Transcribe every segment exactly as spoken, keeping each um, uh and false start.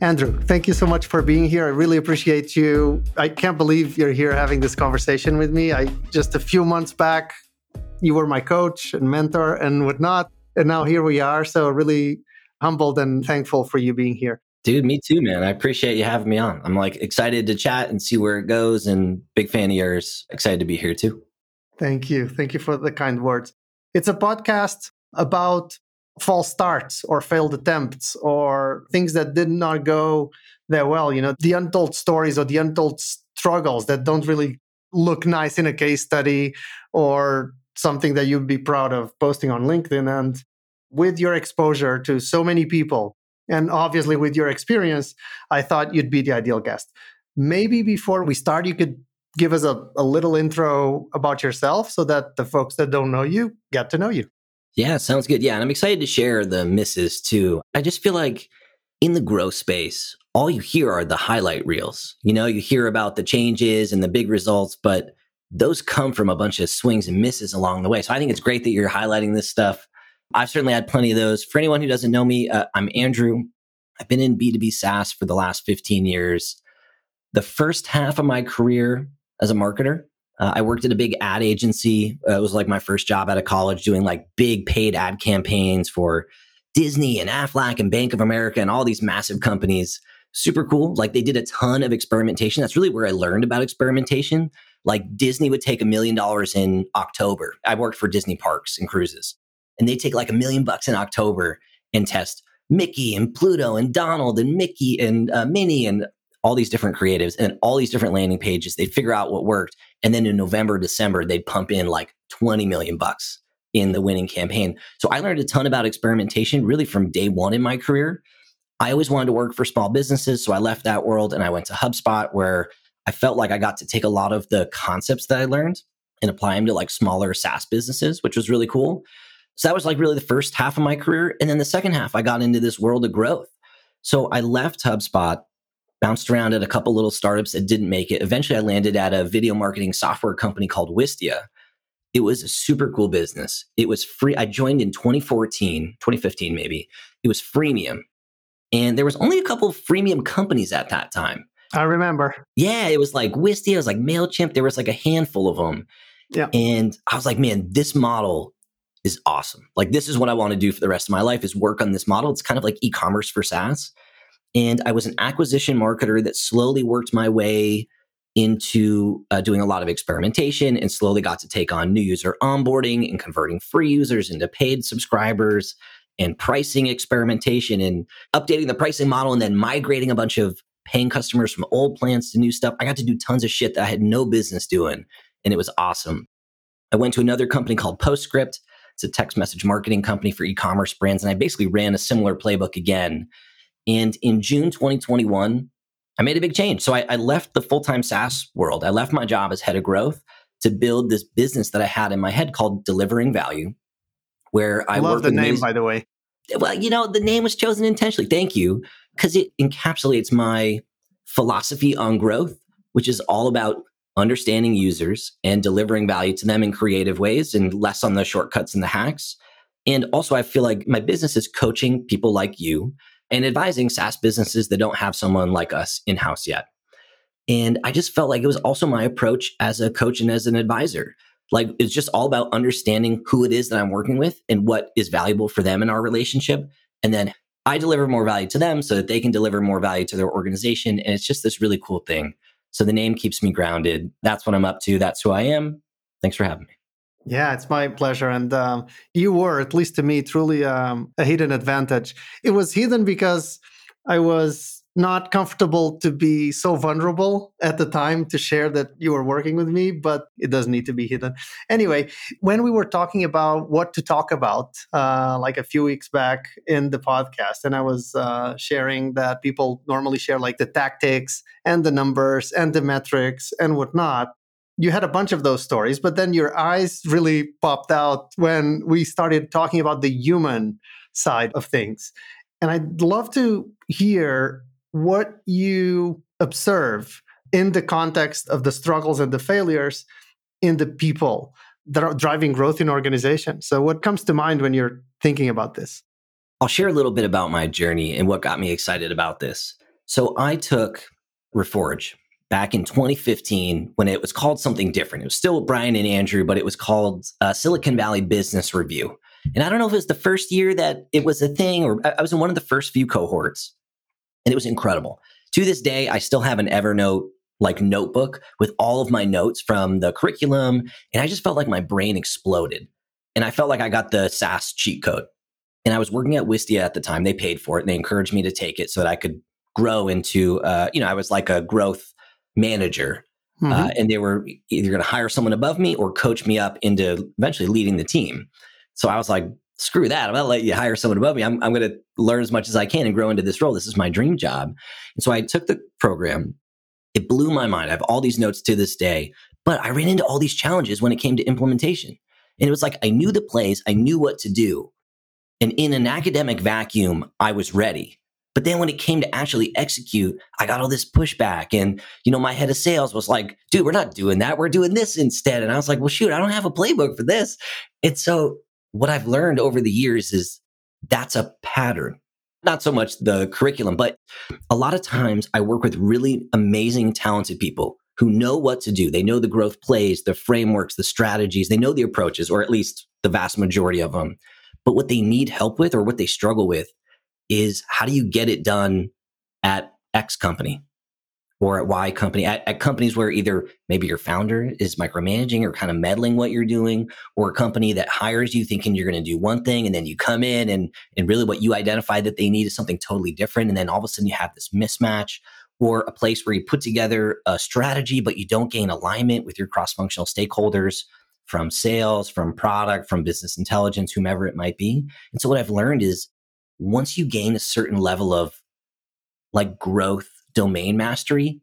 Andrew, thank you so much for being here. I really appreciate you. I can't believe you're here having this conversation with me. I just a few months back, you were my coach and mentor and whatnot. And now here we are. So really humbled and thankful for you being here. Dude, me too, man. I appreciate you having me on. I'm like excited to chat and see where it goes, and big fan of yours. Excited to be here too. Thank you. Thank you for the kind words. It's a podcast about false starts or failed attempts or things that did not go that well. You know, the untold stories or the untold struggles that don't really look nice in a case study or something that you'd be proud of posting on LinkedIn. And with your exposure to so many people, and obviously with your experience, I thought you'd be the ideal guest. Maybe before we start, you could give us a, a little intro about yourself so that the folks that don't know you get to know you. Yeah, sounds good. Yeah, and I'm excited to share the misses too. I just feel like in the growth space, all you hear are the highlight reels. You know, you hear about the changes and the big results, but those come from a bunch of swings and misses along the way. So I think it's great that you're highlighting this stuff. I've certainly had plenty of those. For anyone who doesn't know me, uh, I'm Andrew. I've been in B two B SaaS for the last fifteen years. The first half of my career as a marketer, uh, I worked at a big ad agency. Uh, it was like my first job out of college, doing like big paid ad campaigns for Disney and Aflac and Bank of America and all these massive companies. Super cool. Like they did a ton of experimentation. That's really where I learned about experimentation. Like Disney would take a million dollars in October. I worked for Disney parks and cruises. And they take like a million bucks in October and test Mickey and Pluto and Donald and Mickey and uh, Minnie and all these different creatives and all these different landing pages. They'd figure out what worked. And then in November, December, they'd pump in like twenty million bucks in the winning campaign. So I learned a ton about experimentation really from day one in my career. I always wanted to work for small businesses. So I left that world and I went to HubSpot, where I felt like I got to take a lot of the concepts that I learned and apply them to like smaller SaaS businesses, which was really cool. So that was like really the first half of my career. And then the second half, I got into this world of growth. So I left HubSpot, bounced around at a couple little startups that didn't make it. Eventually, I landed at a video marketing software company called Wistia. It was a super cool business. It was free. I joined in twenty fourteen, twenty fifteen maybe. It was freemium. And there was only a couple of freemium companies at that time. I remember. Yeah, it was like Wistia, it was like MailChimp. There was like a handful of them. Yeah. And I was like, man, this model is awesome. Like this is what I want to do for the rest of my life, is work on this model. It's kind of like e-commerce for SaaS. And I was an acquisition marketer that slowly worked my way into uh, doing a lot of experimentation and slowly got to take on new user onboarding and converting free users into paid subscribers and pricing experimentation and updating the pricing model and then migrating a bunch of paying customers from old plans to new stuff. I got to do tons of shit that I had no business doing, and it was awesome. I went to another company called PostScript. It's a text message marketing company for e-commerce brands. And I basically ran a similar playbook again. And in June twenty twenty-one, I made a big change. So I, I left the full-time SaaS world. I left my job as head of growth to build this business that I had in my head called Delivering Value, where I, I love the name, amazing, by the way. Well, you know, the name was chosen intentionally. Thank you. Because it encapsulates my philosophy on growth, which is all about understanding users and delivering value to them in creative ways and less on the shortcuts and the hacks. And also, I feel like my business is coaching people like you and advising SaaS businesses that don't have someone like us in-house yet. And I just felt like it was also my approach as a coach and as an advisor. Like it's just all about understanding who it is that I'm working with and what is valuable for them in our relationship. And then I deliver more value to them so that they can deliver more value to their organization. And it's just this really cool thing. So the name keeps me grounded. That's what I'm up to. That's who I am. Thanks for having me. Yeah, it's my pleasure. And um, you were, at least to me, truly um, a hidden advantage. It was hidden because I was not comfortable to be so vulnerable at the time to share that you were working with me, but it doesn't need to be hidden. Anyway, when we were talking about what to talk about, uh, like a few weeks back in the podcast, and I was uh, sharing that people normally share like the tactics and the numbers and the metrics and whatnot. You had a bunch of those stories, but then your eyes really popped out when we started talking about the human side of things. And I'd love to hear what you observe in the context of the struggles and the failures in the people that are driving growth in organizations. So what comes to mind when you're thinking about this? I'll share a little bit about my journey and what got me excited about this. So I took Reforge back in twenty fifteen when it was called something different. It was still Brian and Andrew, but it was called uh, Silicon Valley Business Review. And I don't know if it was the first year that it was a thing, or I was in one of the first few cohorts, and it was incredible. To this day, I still have an Evernote like notebook with all of my notes from the curriculum. And I just felt like my brain exploded. And I felt like I got the SAAS cheat code. And I was working at Wistia at the time. They paid for it and they encouraged me to take it so that I could grow into, uh, you know, I was like a growth manager. Mm-hmm. Uh, and they were either going to hire someone above me or coach me up into eventually leading the team. So I was like, screw that. I'm not letting you hire someone above me. I'm, I'm going to learn as much as I can and grow into this role. This is my dream job. And so I took the program. It blew my mind. I have all these notes to this day, but I ran into all these challenges when it came to implementation. And it was like, I knew the plays, I knew what to do. And in an academic vacuum, I was ready. But then when it came to actually execute, I got all this pushback. And, you know, my head of sales was like, dude, we're not doing that. We're doing this instead. And I was like, well, shoot, I don't have a playbook for this. And so what I've learned over the years is that's a pattern, not so much the curriculum, but a lot of times I work with really amazing, talented people who know what to do. They know the growth plays, the frameworks, the strategies, they know the approaches, or at least the vast majority of them. But what they need help with or what they struggle with is how do you get it done at X company or at Y company, at, at companies where either maybe your founder is micromanaging or kind of meddling what you're doing, or a company that hires you thinking you're going to do one thing and then you come in and, and really what you identify that they need is something totally different. And then all of a sudden you have this mismatch, or a place where you put together a strategy, but you don't gain alignment with your cross-functional stakeholders from sales, from product, from business intelligence, whomever it might be. And so what I've learned is once you gain a certain level of like growth domain mastery,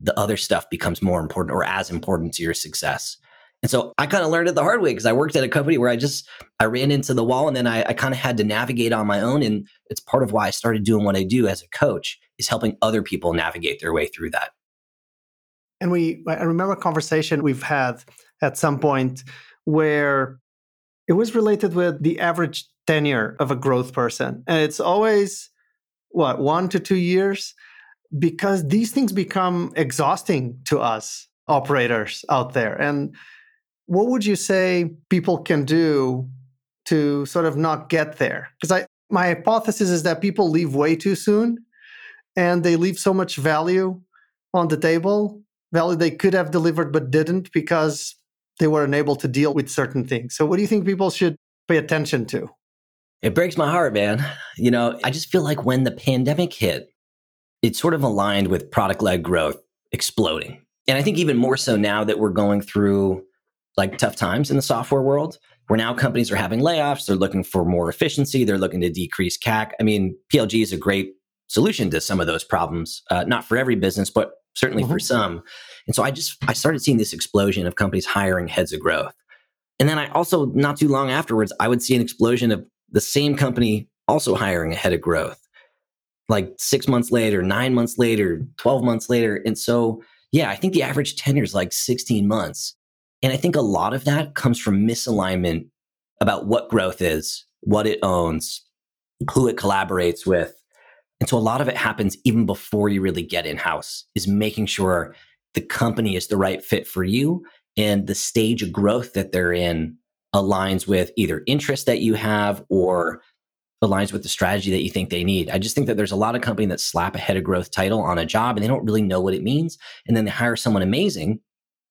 the other stuff becomes more important or as important to your success. And so I kind of learned it the hard way because I worked at a company where I just, I ran into the wall and then I, I kind of had to navigate on my own. And it's part of why I started doing what I do as a coach, is helping other people navigate their way through that. And we, I remember a conversation we've had at some point where it was related with the average tenure of a growth person. And it's always, what, one to two years? Because these things become exhausting to us operators out there. And what would you say people can do to sort of not get there? Because I my hypothesis is that people leave way too soon and they leave so much value on the table, value they could have delivered but didn't because they were unable to deal with certain things. So what do you think people should pay attention to? It breaks my heart, man. You know, I just feel like when the pandemic hit, it sort of aligned with product-led growth exploding. And I think even more so now that we're going through like tough times in the software world, where now companies are having layoffs, they're looking for more efficiency, they're looking to decrease C A C. I mean, P L G is a great solution to some of those problems, uh, not for every business, but certainly mm-hmm. for some. And so I just, I started seeing this explosion of companies hiring heads of growth. And then I also, not too long afterwards, I would see an explosion of the same company also hiring a head of growth, like six months later, nine months later, twelve months later. And so, yeah, I think the average tenure is like sixteen months. And I think a lot of that comes from misalignment about what growth is, what it owns, who it collaborates with. And so a lot of it happens even before you really get in-house, is making sure the company is the right fit for you and the stage of growth that they're in aligns with either interest that you have or aligns with the strategy that you think they need. I just think that there's a lot of companies that slap a head of growth title on a job and they don't really know what it means. And then they hire someone amazing.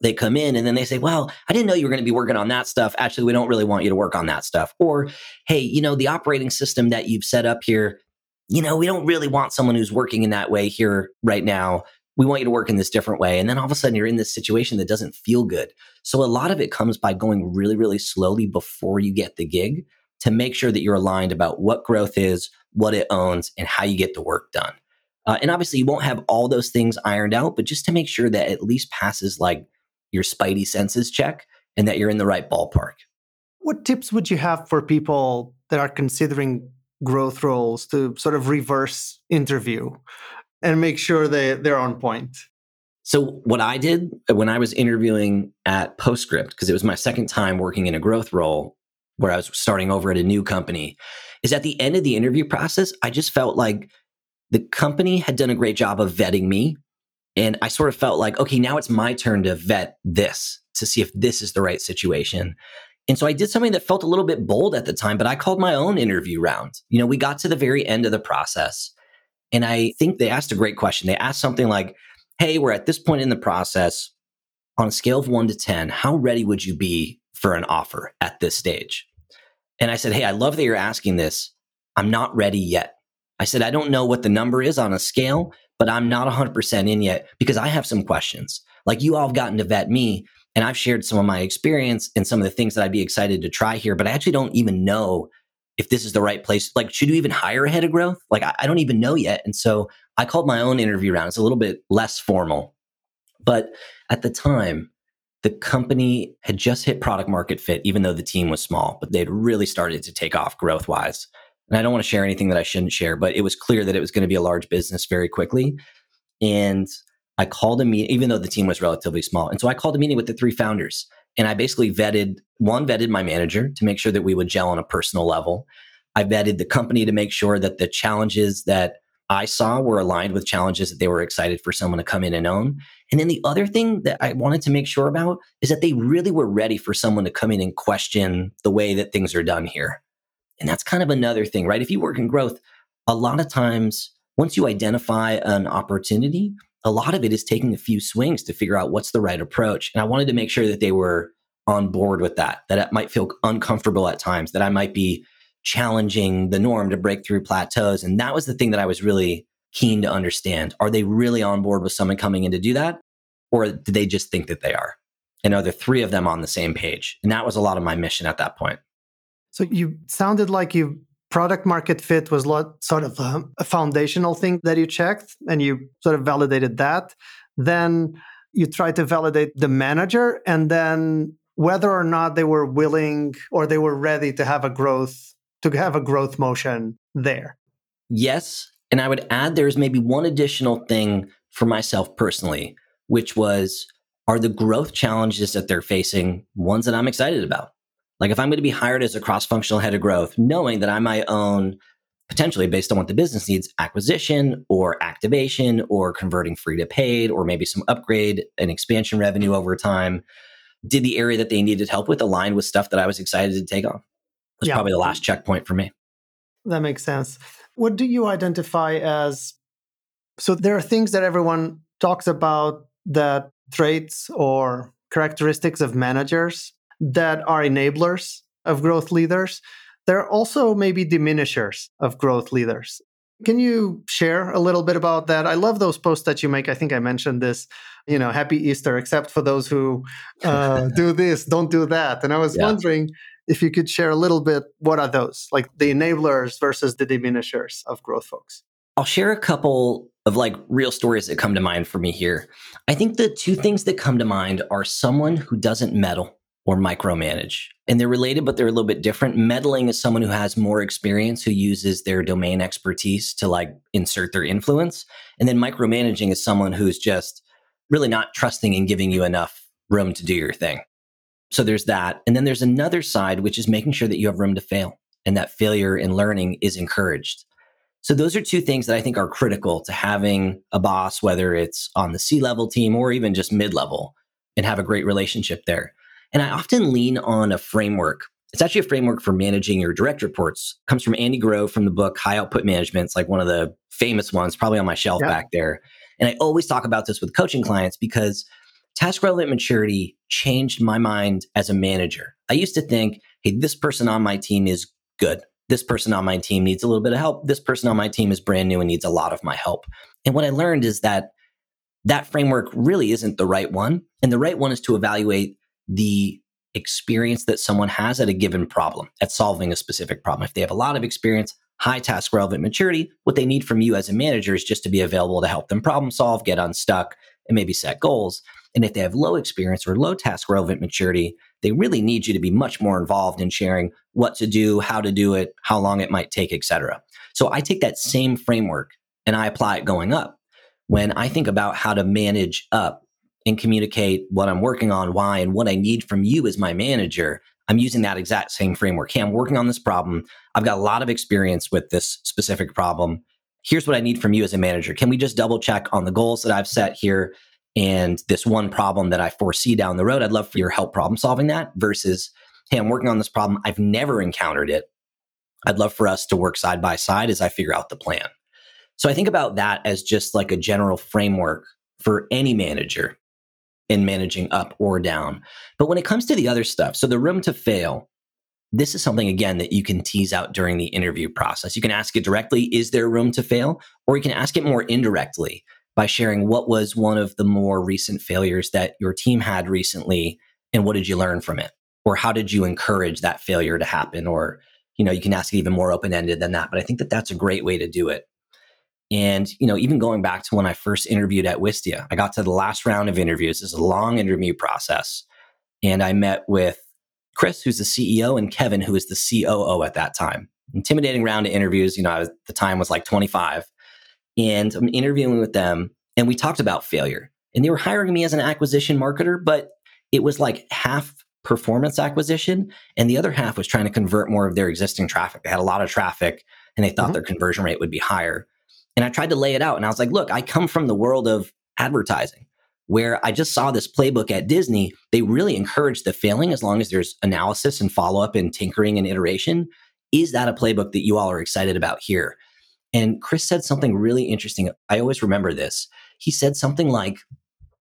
They come in and then they say, well, I didn't know you were going to be working on that stuff. Actually, we don't really want you to work on that stuff. Or, hey, you know, the operating system that you've set up here, you know, we don't really want someone who's working in that way here right now. We want you to work in this different way. And then all of a sudden you're in this situation that doesn't feel good. So a lot of it comes by going really, really slowly before you get the gig to make sure that you're aligned about what growth is, what it owns, and how you get the work done. Uh, and obviously you won't have all those things ironed out, but just to make sure that at least passes like your spidey senses check and that you're in the right ballpark. What tips would you have for people that are considering growth roles to sort of reverse interview and make sure they, they're on point? So what I did when I was interviewing at PostScript, because it was my second time working in a growth role where I was starting over at a new company, is at the end of the interview process, I just felt like the company had done a great job of vetting me. And I sort of felt like, okay, now it's my turn to vet this, to see if this is the right situation. And so I did something that felt a little bit bold at the time, but I called my own interview round. You know, we got to the very end of the process. And I think they asked a great question. They asked something like, hey, we're at this point in the process. On a scale of one to ten, how ready would you be for an offer at this stage? And I said, hey, I love that you're asking this. I'm not ready yet. I said, I don't know what the number is on a scale, but I'm not one hundred percent in yet because I have some questions. Like you all have gotten to vet me, and I've shared some of my experience and some of the things that I'd be excited to try here, but I actually don't even know if this is the right place. Like, should you even hire a head of growth? Like, I, I don't even know yet. And so I called my own interview round. It's a little bit less formal. But at the time, the company had just hit product market fit, even though the team was small, but they'd really started to take off growth-wise. And I don't want to share anything that I shouldn't share, but it was clear that it was going to be a large business very quickly. And I called a meeting, even though the team was relatively small. And so I called a meeting with the three founders. And I basically vetted, one vetted my manager to make sure that we would gel on a personal level. I vetted the company to make sure that the challenges that I saw were aligned with challenges that they were excited for someone to come in and own. And then the other thing that I wanted to make sure about is that they really were ready for someone to come in and question the way that things are done here. And that's kind of another thing, right? If you work in growth, a lot of times, once you identify an opportunity, a lot of it is taking a few swings to figure out what's the right approach. And I wanted to make sure that they were on board with that, that it might feel uncomfortable at times, that I might be challenging the norm to break through plateaus. And that was the thing that I was really keen to understand. Are they really on board with someone coming in to do that? Or do they just think that they are? And are the three of them on the same page? And that was a lot of my mission at that point. So you sounded like you product market fit was lot, sort of a, a foundational thing that you checked and you sort of validated that. Then you tried to validate the manager and then whether or not they were willing or they were ready to have a growth to have a growth motion there. Yes. And I would add there's maybe one additional thing for myself personally, which was, are the growth challenges that they're facing ones that I'm excited about? Like if I'm going to be hired as a cross-functional head of growth, knowing that I might own, potentially based on what the business needs, acquisition or activation or converting free to paid or maybe some upgrade and expansion revenue over time, did the area that they needed help with align with stuff that I was excited to take on? was yeah. probably the last checkpoint for me. That makes sense. What do you identify as? So there are things that everyone talks about, that traits or characteristics of managers that are enablers of growth leaders. They're also maybe diminishers of growth leaders. Can you share a little bit about that? I love those posts that you make. I think I mentioned this, you know, happy Easter, except for those who uh, do this, don't do that. And I was yeah. wondering if you could share a little bit, what are those? Like the enablers versus the diminishers of growth folks? I'll share a couple of like real stories that come to mind for me here. I think the two things that come to mind are someone who doesn't meddle or micromanage. And they're related, but they're a little bit different. Meddling is someone who has more experience, who uses their domain expertise to like insert their influence. And then micromanaging is someone who's just really not trusting and giving you enough room to do your thing. So there's that. And then there's another side, which is making sure that you have room to fail and that failure and learning is encouraged. So those are two things that I think are critical to having a boss, whether it's on the C-level team or even just mid-level, and have a great relationship there. And I often lean on a framework. It's actually a framework for managing your direct reports. It comes from Andy Grove from the book High Output Management. It's like one of the famous ones, probably on my shelf yeah. back there. And I always talk about this with coaching clients because task-relevant maturity changed my mind as a manager. I used to think, hey, this person on my team is good. This person on my team needs a little bit of help. This person on my team is brand new and needs a lot of my help. And what I learned is that that framework really isn't the right one. And the right one is to evaluate the experience that someone has at a given problem, at solving a specific problem. If they have a lot of experience, high task relevant maturity, what they need from you as a manager is just to be available to help them problem solve, get unstuck, and maybe set goals. And if they have low experience or low task relevant maturity, they really need you to be much more involved in sharing what to do, how to do it, how long it might take, et cetera. So I take that same framework and I apply it going up. When I think about how to manage up and communicate what I'm working on, why, and what I need from you as my manager, I'm using that exact same framework. Hey, I'm working on this problem. I've got a lot of experience with this specific problem. here's what I need from you as a manager. Can we just double check on the goals that I've set here and this one problem that I foresee down the road? I'd love for your help problem solving that versus, hey, I'm working on this problem. I've never encountered it. I'd love for us to work side by side as I figure out the plan. So I think about that as just like a general framework for any manager in managing up or down. But when it comes to the other stuff, so the room to fail, this is something, again, that you can tease out during the interview process. You can ask it directly, is there room to fail? Or you can ask it more indirectly by sharing what was one of the more recent failures that your team had recently, and what did you learn from it? Or how did you encourage that failure to happen? Or, you know, you can ask it even more open-ended than that. But I think that that's a great way to do it. And, you know, even going back to when I first interviewed at Wistia, I got to the last round of interviews. This is a long interview process. And I met with Chris, who's the C E O, and Kevin, who is the C O O at that time. Intimidating round of interviews. You know, I was, at the time was like twenty-five. And I'm interviewing with them, and we talked about failure. And they were hiring me as an acquisition marketer, but it was like half performance acquisition, and the other half was trying to convert more of their existing traffic. They had a lot of traffic, and they thought mm-hmm. their conversion rate would be higher. And I tried to lay it out, and I was like, look, I come from the world of advertising, where I just saw this playbook at Disney. They really encourage the failing as long as there's analysis and follow-up and tinkering and iteration. Is that a playbook that you all are excited about here? And Chris said something really interesting. I always remember this. He said something like,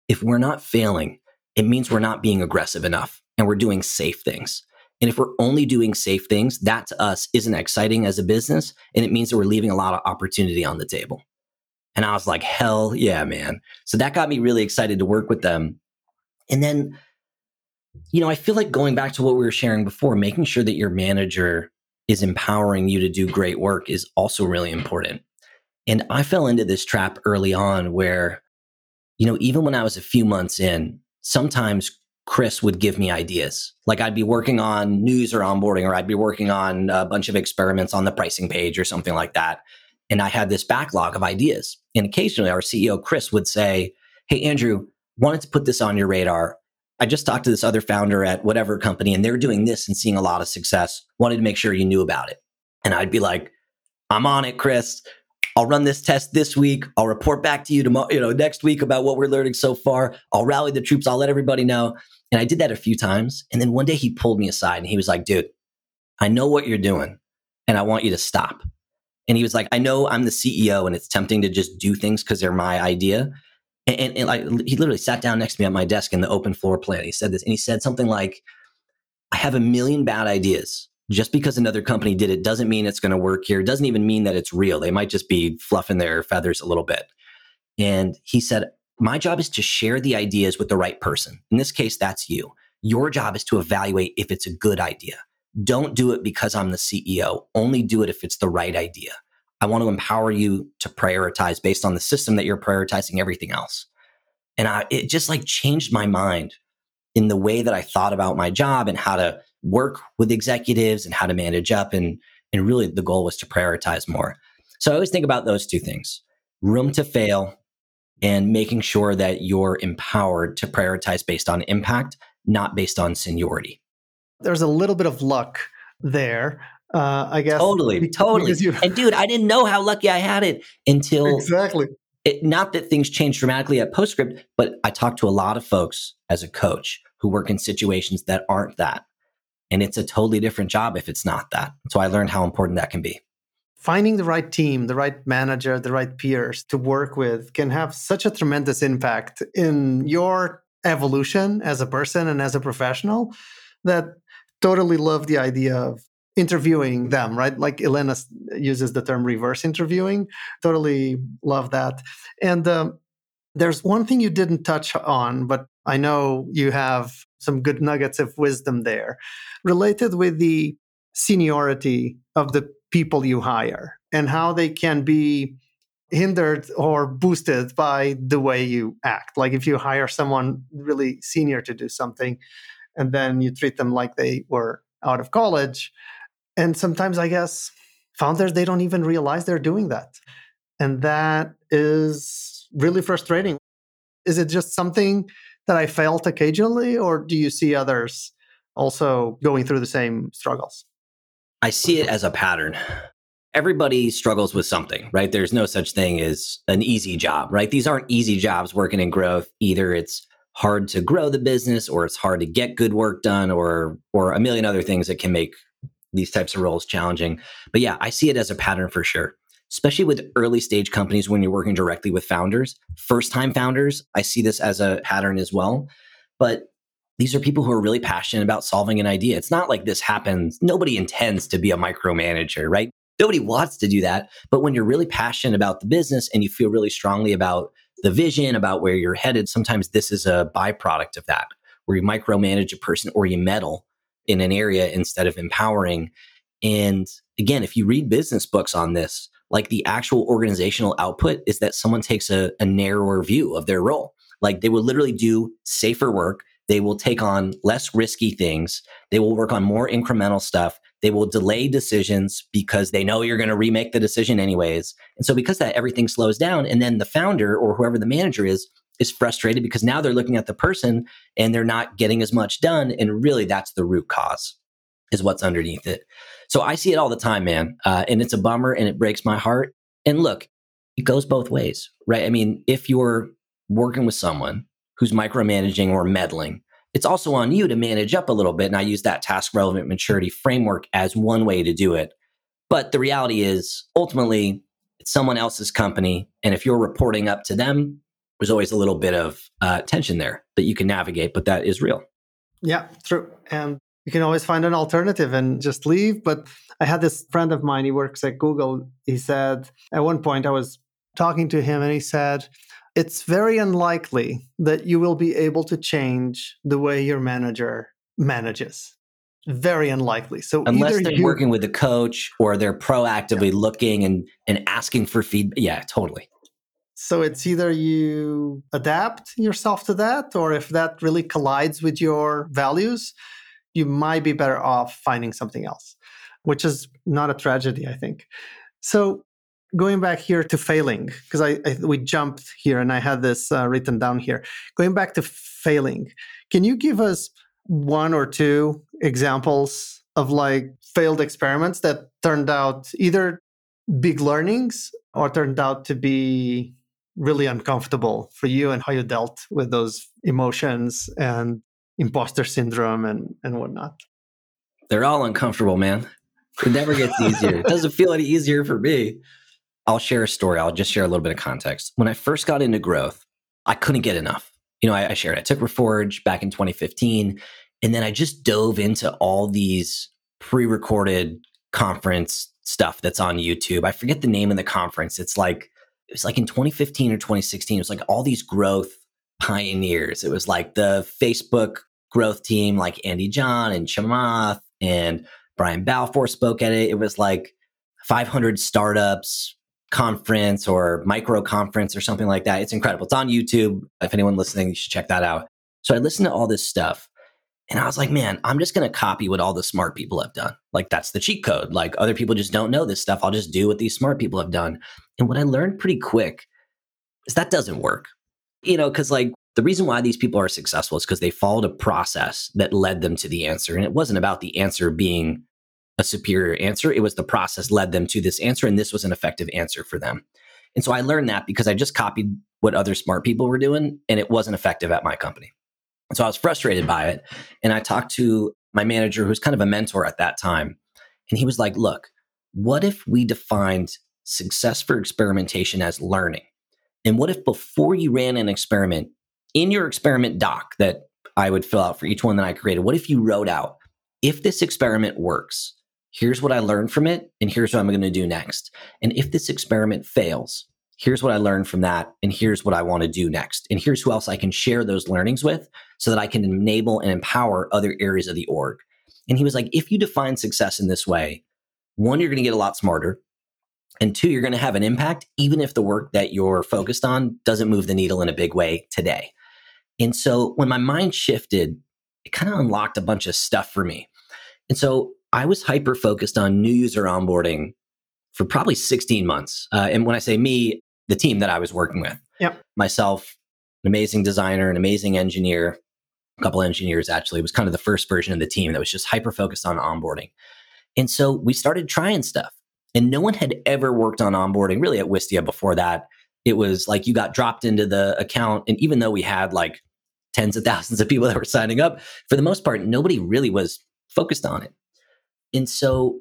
if we're not failing, it means we're not being aggressive enough and we're doing safe things. And if we're only doing safe things, that to us isn't exciting as a business. And it means that we're leaving a lot of opportunity on the table. And I was like, hell yeah, man. So that got me really excited to work with them. And then, you know, I feel like going back to what we were sharing before, making sure that your manager is empowering you to do great work is also really important. And I fell into this trap early on where, you know, even when I was a few months in, sometimes Chris would give me ideas. Like I'd be working on news or onboarding, or I'd be working on a bunch of experiments on the pricing page or something like that. And I had this backlog of ideas. And occasionally our C E O, Chris, would say, hey, Andrew, wanted to put this on your radar. I just talked to this other founder at whatever company, and they're doing this and seeing a lot of success. Wanted to make sure you knew about it. And I'd be like, I'm on it, Chris. I'll run this test this week. I'll report back to you tomorrow, you know, next week about what we're learning so far. I'll rally the troops. I'll let everybody know. And I did that a few times. And then one day he pulled me aside and he was like, dude, I know what you're doing and I want you to stop. And he was like, I know I'm the C E O and it's tempting to just do things because they're my idea. And, and, and I, he literally sat down next to me at my desk in the open floor plan. He said this, and he said something like, I have a million bad ideas. Just because another company did it doesn't mean it's going to work here. It doesn't even mean that it's real. They might just be fluffing their feathers a little bit. And he said, my job is to share the ideas with the right person. In this case, that's you. Your job is to evaluate if it's a good idea. Don't do it because I'm the C E O. Only do it if it's the right idea. I want to empower you to prioritize based on the system that you're prioritizing everything else. And I, it just like changed my mind in the way that I thought about my job and how to work with executives and how to manage up. And, and really the goal was to prioritize more. So I always think about those two things, room to fail and making sure that you're empowered to prioritize based on impact, not based on seniority. There's a little bit of luck there, uh, I guess. Totally, totally. You... And dude, I didn't know how lucky I had it until... Exactly. It, not that things changed dramatically at PostScript, but I talked to a lot of folks as a coach who work in situations that aren't that. And it's a totally different job if it's not that. So I learned how important that can be. Finding the right team, the right manager, the right peers to work with can have such a tremendous impact in your evolution as a person and as a professional that... Totally love the idea of interviewing them, right? Like Elena uses the term reverse interviewing. Totally love that. And um, there's one thing you didn't touch on, but I know you have some good nuggets of wisdom there related with the seniority of the people you hire and how they can be hindered or boosted by the way you act. Like if you hire someone really senior to do something, and then you treat them like they were out of college. And sometimes, I guess, founders, they don't even realize they're doing that. And that is really frustrating. Is it just something that I felt occasionally, or do you see others also going through the same struggles? I see it as a pattern. everybody struggles with something, right? There's no such thing as an easy job, right? These aren't easy jobs working in growth. Either it's hard to grow the business, or it's hard to get good work done, or or a million other things that can make these types of roles challenging. But yeah, I see it as a pattern for sure, especially with early stage companies when you're working directly with founders, first-time founders. I see this as a pattern as well. But these are people who are really passionate about solving an idea. It's not like this happens. Nobody intends to be a micromanager, right? Nobody wants to do that. But when you're really passionate about the business and you feel really strongly about the vision, about where you're headed, sometimes this is a byproduct of that, where you micromanage a person or you meddle in an area instead of empowering. And again, if you read business books on this, like the actual organizational output is that someone takes a, a narrower view of their role. Like they will literally do safer work. They will take on less risky things. They will work on more incremental stuff. They will delay decisions because they know you're going to remake the decision anyways. And so because of that, everything slows down. And then the founder or whoever the manager is, is frustrated because now they're looking at the person and they're not getting as much done. And really that's the root cause is what's underneath it. So I see it all the time, man. Uh, and it's a bummer and it breaks my heart. And look, it goes both ways, right? I mean, if you're working with someone who's micromanaging or meddling, it's also on you to manage up a little bit. And I use that task relevant maturity framework as one way to do it. But the reality is ultimately it's someone else's company. And if you're reporting up to them, there's always a little bit of uh, tension there that you can navigate, but that is real. Yeah, true. And you can always find an alternative and just leave. But I had this friend of mine, he works at Google. He said, at one point I was talking to him and he said, it's very unlikely that you will be able to change the way your manager manages. Very unlikely. So unless they're you... working with a coach or they're proactively yeah. looking and, and asking for feedback. Yeah, totally. So it's either you adapt yourself to that, or if that really collides with your values, you might be better off finding something else, which is not a tragedy, I think. So going back here to failing, because I, I we jumped here and I had this uh, written down here. Going back to failing, can you give us one or two examples of like failed experiments that turned out either big learnings or turned out to be really uncomfortable for you, and how you dealt with those emotions and imposter syndrome and, and whatnot? They're all uncomfortable, man. It never gets easier. It doesn't feel any easier for me. I'll share a story. I'll just share a little bit of context. When I first got into growth, I couldn't get enough. You know, I, I shared, I took Reforge back in twenty fifteen, and then I just dove into all these pre-recorded conference stuff that's on YouTube. I forget the name of the conference. It's like, it was like in twenty fifteen or twenty sixteen, it was like all these growth pioneers. It was like the Facebook growth team, like Andy John and Chamath and Brian Balfour spoke at it. It was like five hundred startups conference or micro conference or something like that. It's incredible. It's on YouTube. If anyone listening, you should check that out. So I listened to all this stuff and I was like, man, I'm just going to copy what all the smart people have done. Like that's the cheat code. Like other people just don't know this stuff. I'll just do what these smart people have done. And what I learned pretty quick is that doesn't work. You know, because like the reason why these people are successful is because they followed a process that led them to the answer. And it wasn't about the answer being a superior answer. It was the process led them to this answer. And this was an effective answer for them. And so I learned that because I just copied what other smart people were doing and it wasn't effective at my company. And so I was frustrated by it. And I talked to my manager, who's kind of a mentor at that time. And he was like, look, what if we defined success for experimentation as learning? And what if before you ran an experiment, in your experiment doc that I would fill out for each one that I created, what if you wrote out, if this experiment works, here's what I learned from it, and here's what I'm going to do next. And if this experiment fails, here's what I learned from that, and here's what I want to do next. And here's who else I can share those learnings with so that I can enable and empower other areas of the org. And he was like, if you define success in this way, one, you're going to get a lot smarter. And two, you're going to have an impact, even if the work that you're focused on doesn't move the needle in a big way today. And so when my mind shifted, it kind of unlocked a bunch of stuff for me. And so I was hyper-focused on new user onboarding for probably sixteen months. Uh, and when I say me, the team that I was working with, yep. myself, an amazing designer, an amazing engineer, a couple engineers actually, it was kind of the first version of the team that was just hyper-focused on onboarding. And so we started trying stuff. And no one had ever worked on onboarding really at Wistia before that. It was like you got dropped into the account. And even though we had like tens of thousands of people that were signing up, for the most part, nobody really was focused on it. And so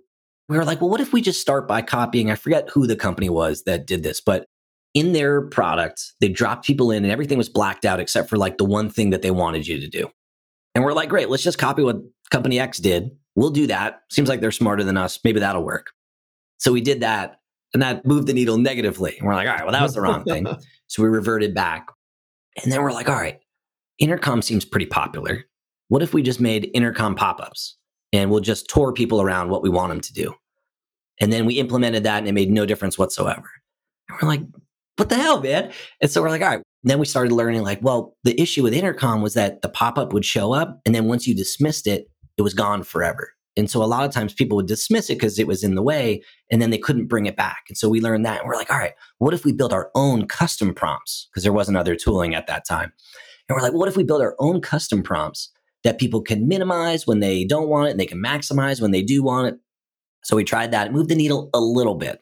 we were like, well, what if we just start by copying? I forget who the company was that did this, but in their product, they dropped people in and everything was blacked out except for like the one thing that they wanted you to do. And we're like, great, let's just copy what company X did. We'll do that. Seems like they're smarter than us. Maybe that'll work. So we did that and that moved the needle negatively. And we're like, all right, well, that was the wrong thing. So we reverted back. And then we're like, all right, Intercom seems pretty popular. What if we just made Intercom pop-ups and we'll just tour people around what we want them to do? And then we implemented that and it made no difference whatsoever. And we're like, what the hell, man? And so we're like, all right. And then we started learning like, well, the issue with Intercom was that the pop-up would show up. And then once you dismissed it, it was gone forever. And so a lot of times people would dismiss it because it was in the way and then they couldn't bring it back. And so we learned that and we're like, all right, what if we build our own custom prompts? Because there wasn't other tooling at that time. And we're like, well, what if we build our own custom prompts that people can minimize when they don't want it and they can maximize when they do want it? So we tried that, it moved the needle a little bit.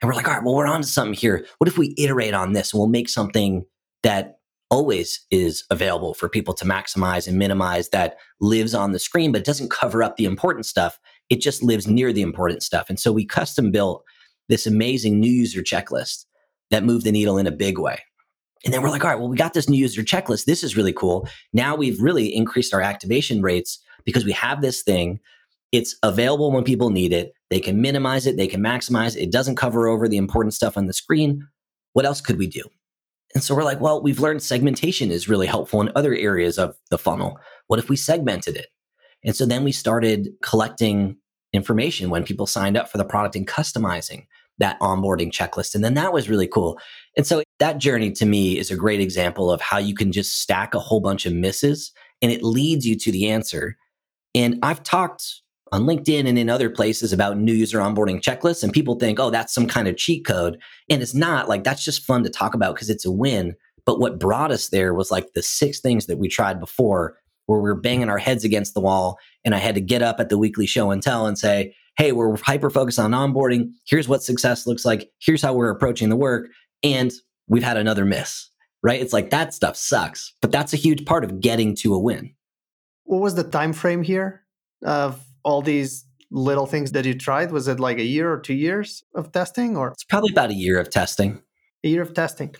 And we're like, all right, well, we're on to something here. What if we iterate on this and we'll make something that always is available for people to maximize and minimize that lives on the screen, but doesn't cover up the important stuff. It just lives near the important stuff. And so we custom built this amazing new user checklist that moved the needle in a big way. And then we're like, all right, well, we got this new user checklist. This is really cool. Now we've really increased our activation rates because we have this thing. It's available when people need it. They can minimize it. They can maximize it. It doesn't cover over the important stuff on the screen. What else could we do? And so we're like, well, we've learned segmentation is really helpful in other areas of the funnel. What if we segmented it? And so then we started collecting information when people signed up for the product and customizing that onboarding checklist. And then that was really cool. And so that journey to me is a great example of how you can just stack a whole bunch of misses and it leads you to the answer. And I've talked on LinkedIn and in other places about new user onboarding checklists. And people think, oh, that's some kind of cheat code. And it's not, like, that's just fun to talk about because it's a win. But what brought us there was like the six things that we tried before where we were banging our heads against the wall. And I had to get up at the weekly show and tell and say, hey, we're hyper-focused on onboarding. Here's what success looks like. Here's how we're approaching the work. And we've had another miss, right? It's like that stuff sucks, but that's a huge part of getting to a win. What was the time frame here of all these little things that you tried? Was it like a year or two years of testing? Or it's probably about a year of testing. A year of testing,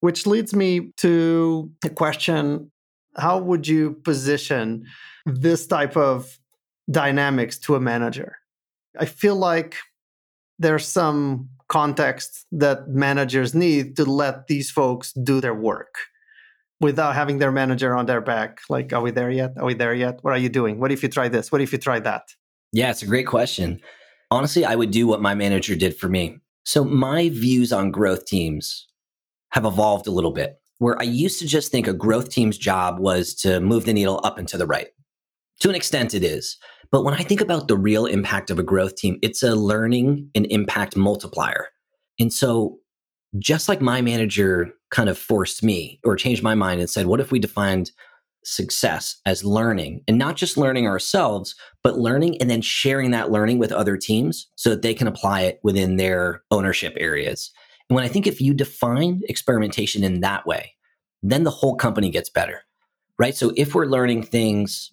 which leads me to the question, how would you position this type of dynamics to a manager? I feel like there's some context that managers need to let these folks do their work without having their manager on their back. Like, are we there yet? Are we there yet? What are you doing? What if you try this? What if you try that? Yeah, it's a great question. Honestly, I would do what my manager did for me. So my views on growth teams have evolved a little bit, where I used to just think a growth team's job was to move the needle up and to the right. To an extent it is. But when I think about the real impact of a growth team, it's a learning and impact multiplier. And so just like my manager kind of forced me or changed my mind and said, what if we defined success as learning, and not just learning ourselves, but learning and then sharing that learning with other teams so that they can apply it within their ownership areas. And when I think if you define experimentation in that way, then the whole company gets better, right? So if we're learning things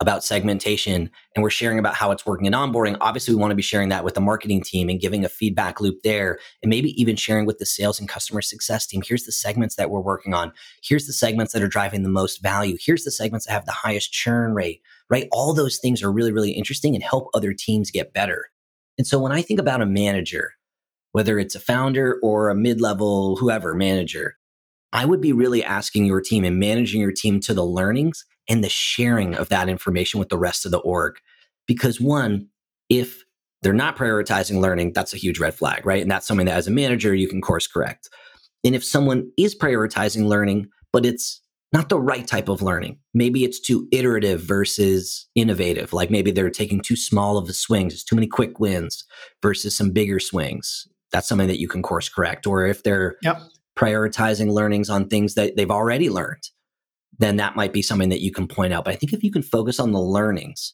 about segmentation and we're sharing about how it's working in onboarding, obviously we want to be sharing that with the marketing team and giving a feedback loop there, and maybe even sharing with the sales and customer success team. Here's the segments that we're working on. Here's the segments that are driving the most value. Here's the segments that have the highest churn rate, right? All those things are really, really interesting and help other teams get better. And so when I think about a manager, whether it's a founder or a mid-level, whoever manager, I would be really asking your team and managing your team to the learnings and the sharing of that information with the rest of the org. Because one, if they're not prioritizing learning, that's a huge red flag, right? And that's something that as a manager, you can course correct. And if someone is prioritizing learning, but it's not the right type of learning, maybe it's too iterative versus innovative. Like maybe they're taking too small of the swings, it's too many quick wins versus some bigger swings. That's something that you can course correct. Or if they're yep. prioritizing learnings on things that they've already learned, then that might be something that you can point out. But I think if you can focus on the learnings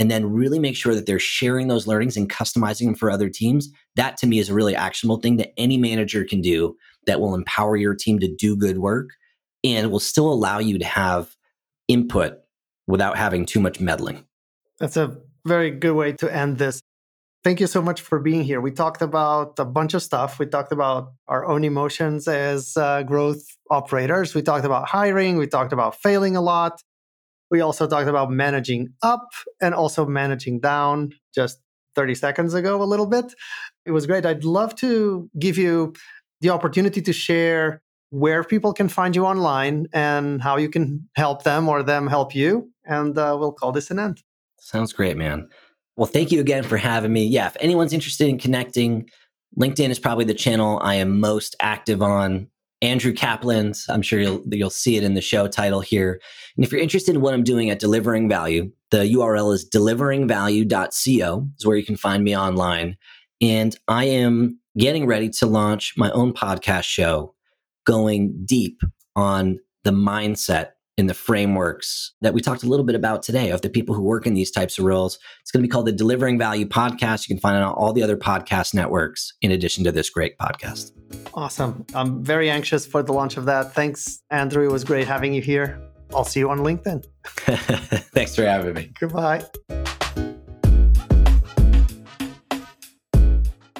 and then really make sure that they're sharing those learnings and customizing them for other teams. That to me is a really actionable thing that any manager can do that will empower your team to do good work and will still allow you to have input without having too much meddling. That's a very good way to end this. Thank you so much for being here. We talked about a bunch of stuff. We talked about our own emotions as uh, growth operators. We talked about hiring. We talked about failing a lot. We also talked about managing up and also managing down just thirty seconds ago a little bit. It was great. I'd love to give you the opportunity to share where people can find you online and how you can help them or them help you. And uh, we'll call this an end. Sounds great, man. Well, thank you again for having me. Yeah, if anyone's interested in connecting, LinkedIn is probably the channel I am most active on. Andrew Capland, I'm sure you'll you'll see it in the show title here. And if you're interested in what I'm doing at Delivering Value, the U R L is delivering value dot co is where you can find me online. And I am getting ready to launch my own podcast show going deep on the mindset and the frameworks that we talked a little bit about today of the people who work in these types of roles. It's going to be called the Delivering Value Podcast. You can find it on all the other podcast networks in addition to this great podcast. Awesome. I'm very anxious for the launch of that. Thanks, Andrew. It was great having you here. I'll see you on LinkedIn. Thanks for having me. Goodbye.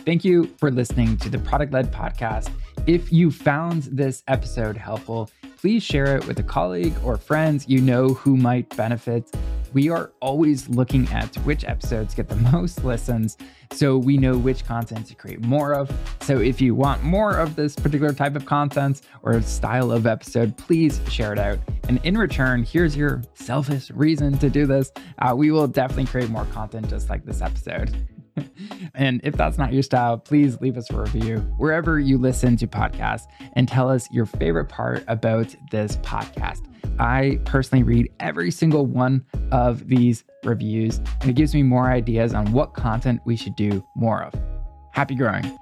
Thank you for listening to the Product Led Podcast. If you found this episode helpful, please share it with a colleague or friends you know who might benefit. We are always looking at which episodes get the most listens, so we know which content to create more of. So if you want more of this particular type of content or style of episode, please share it out. And in return, here's your selfish reason to do this. Uh, we will definitely create more content just like this episode. And if that's not your style, please leave us a review wherever you listen to podcasts and tell us your favorite part about this podcast. I personally read every single one of these reviews, and it gives me more ideas on what content we should do more of. Happy growing.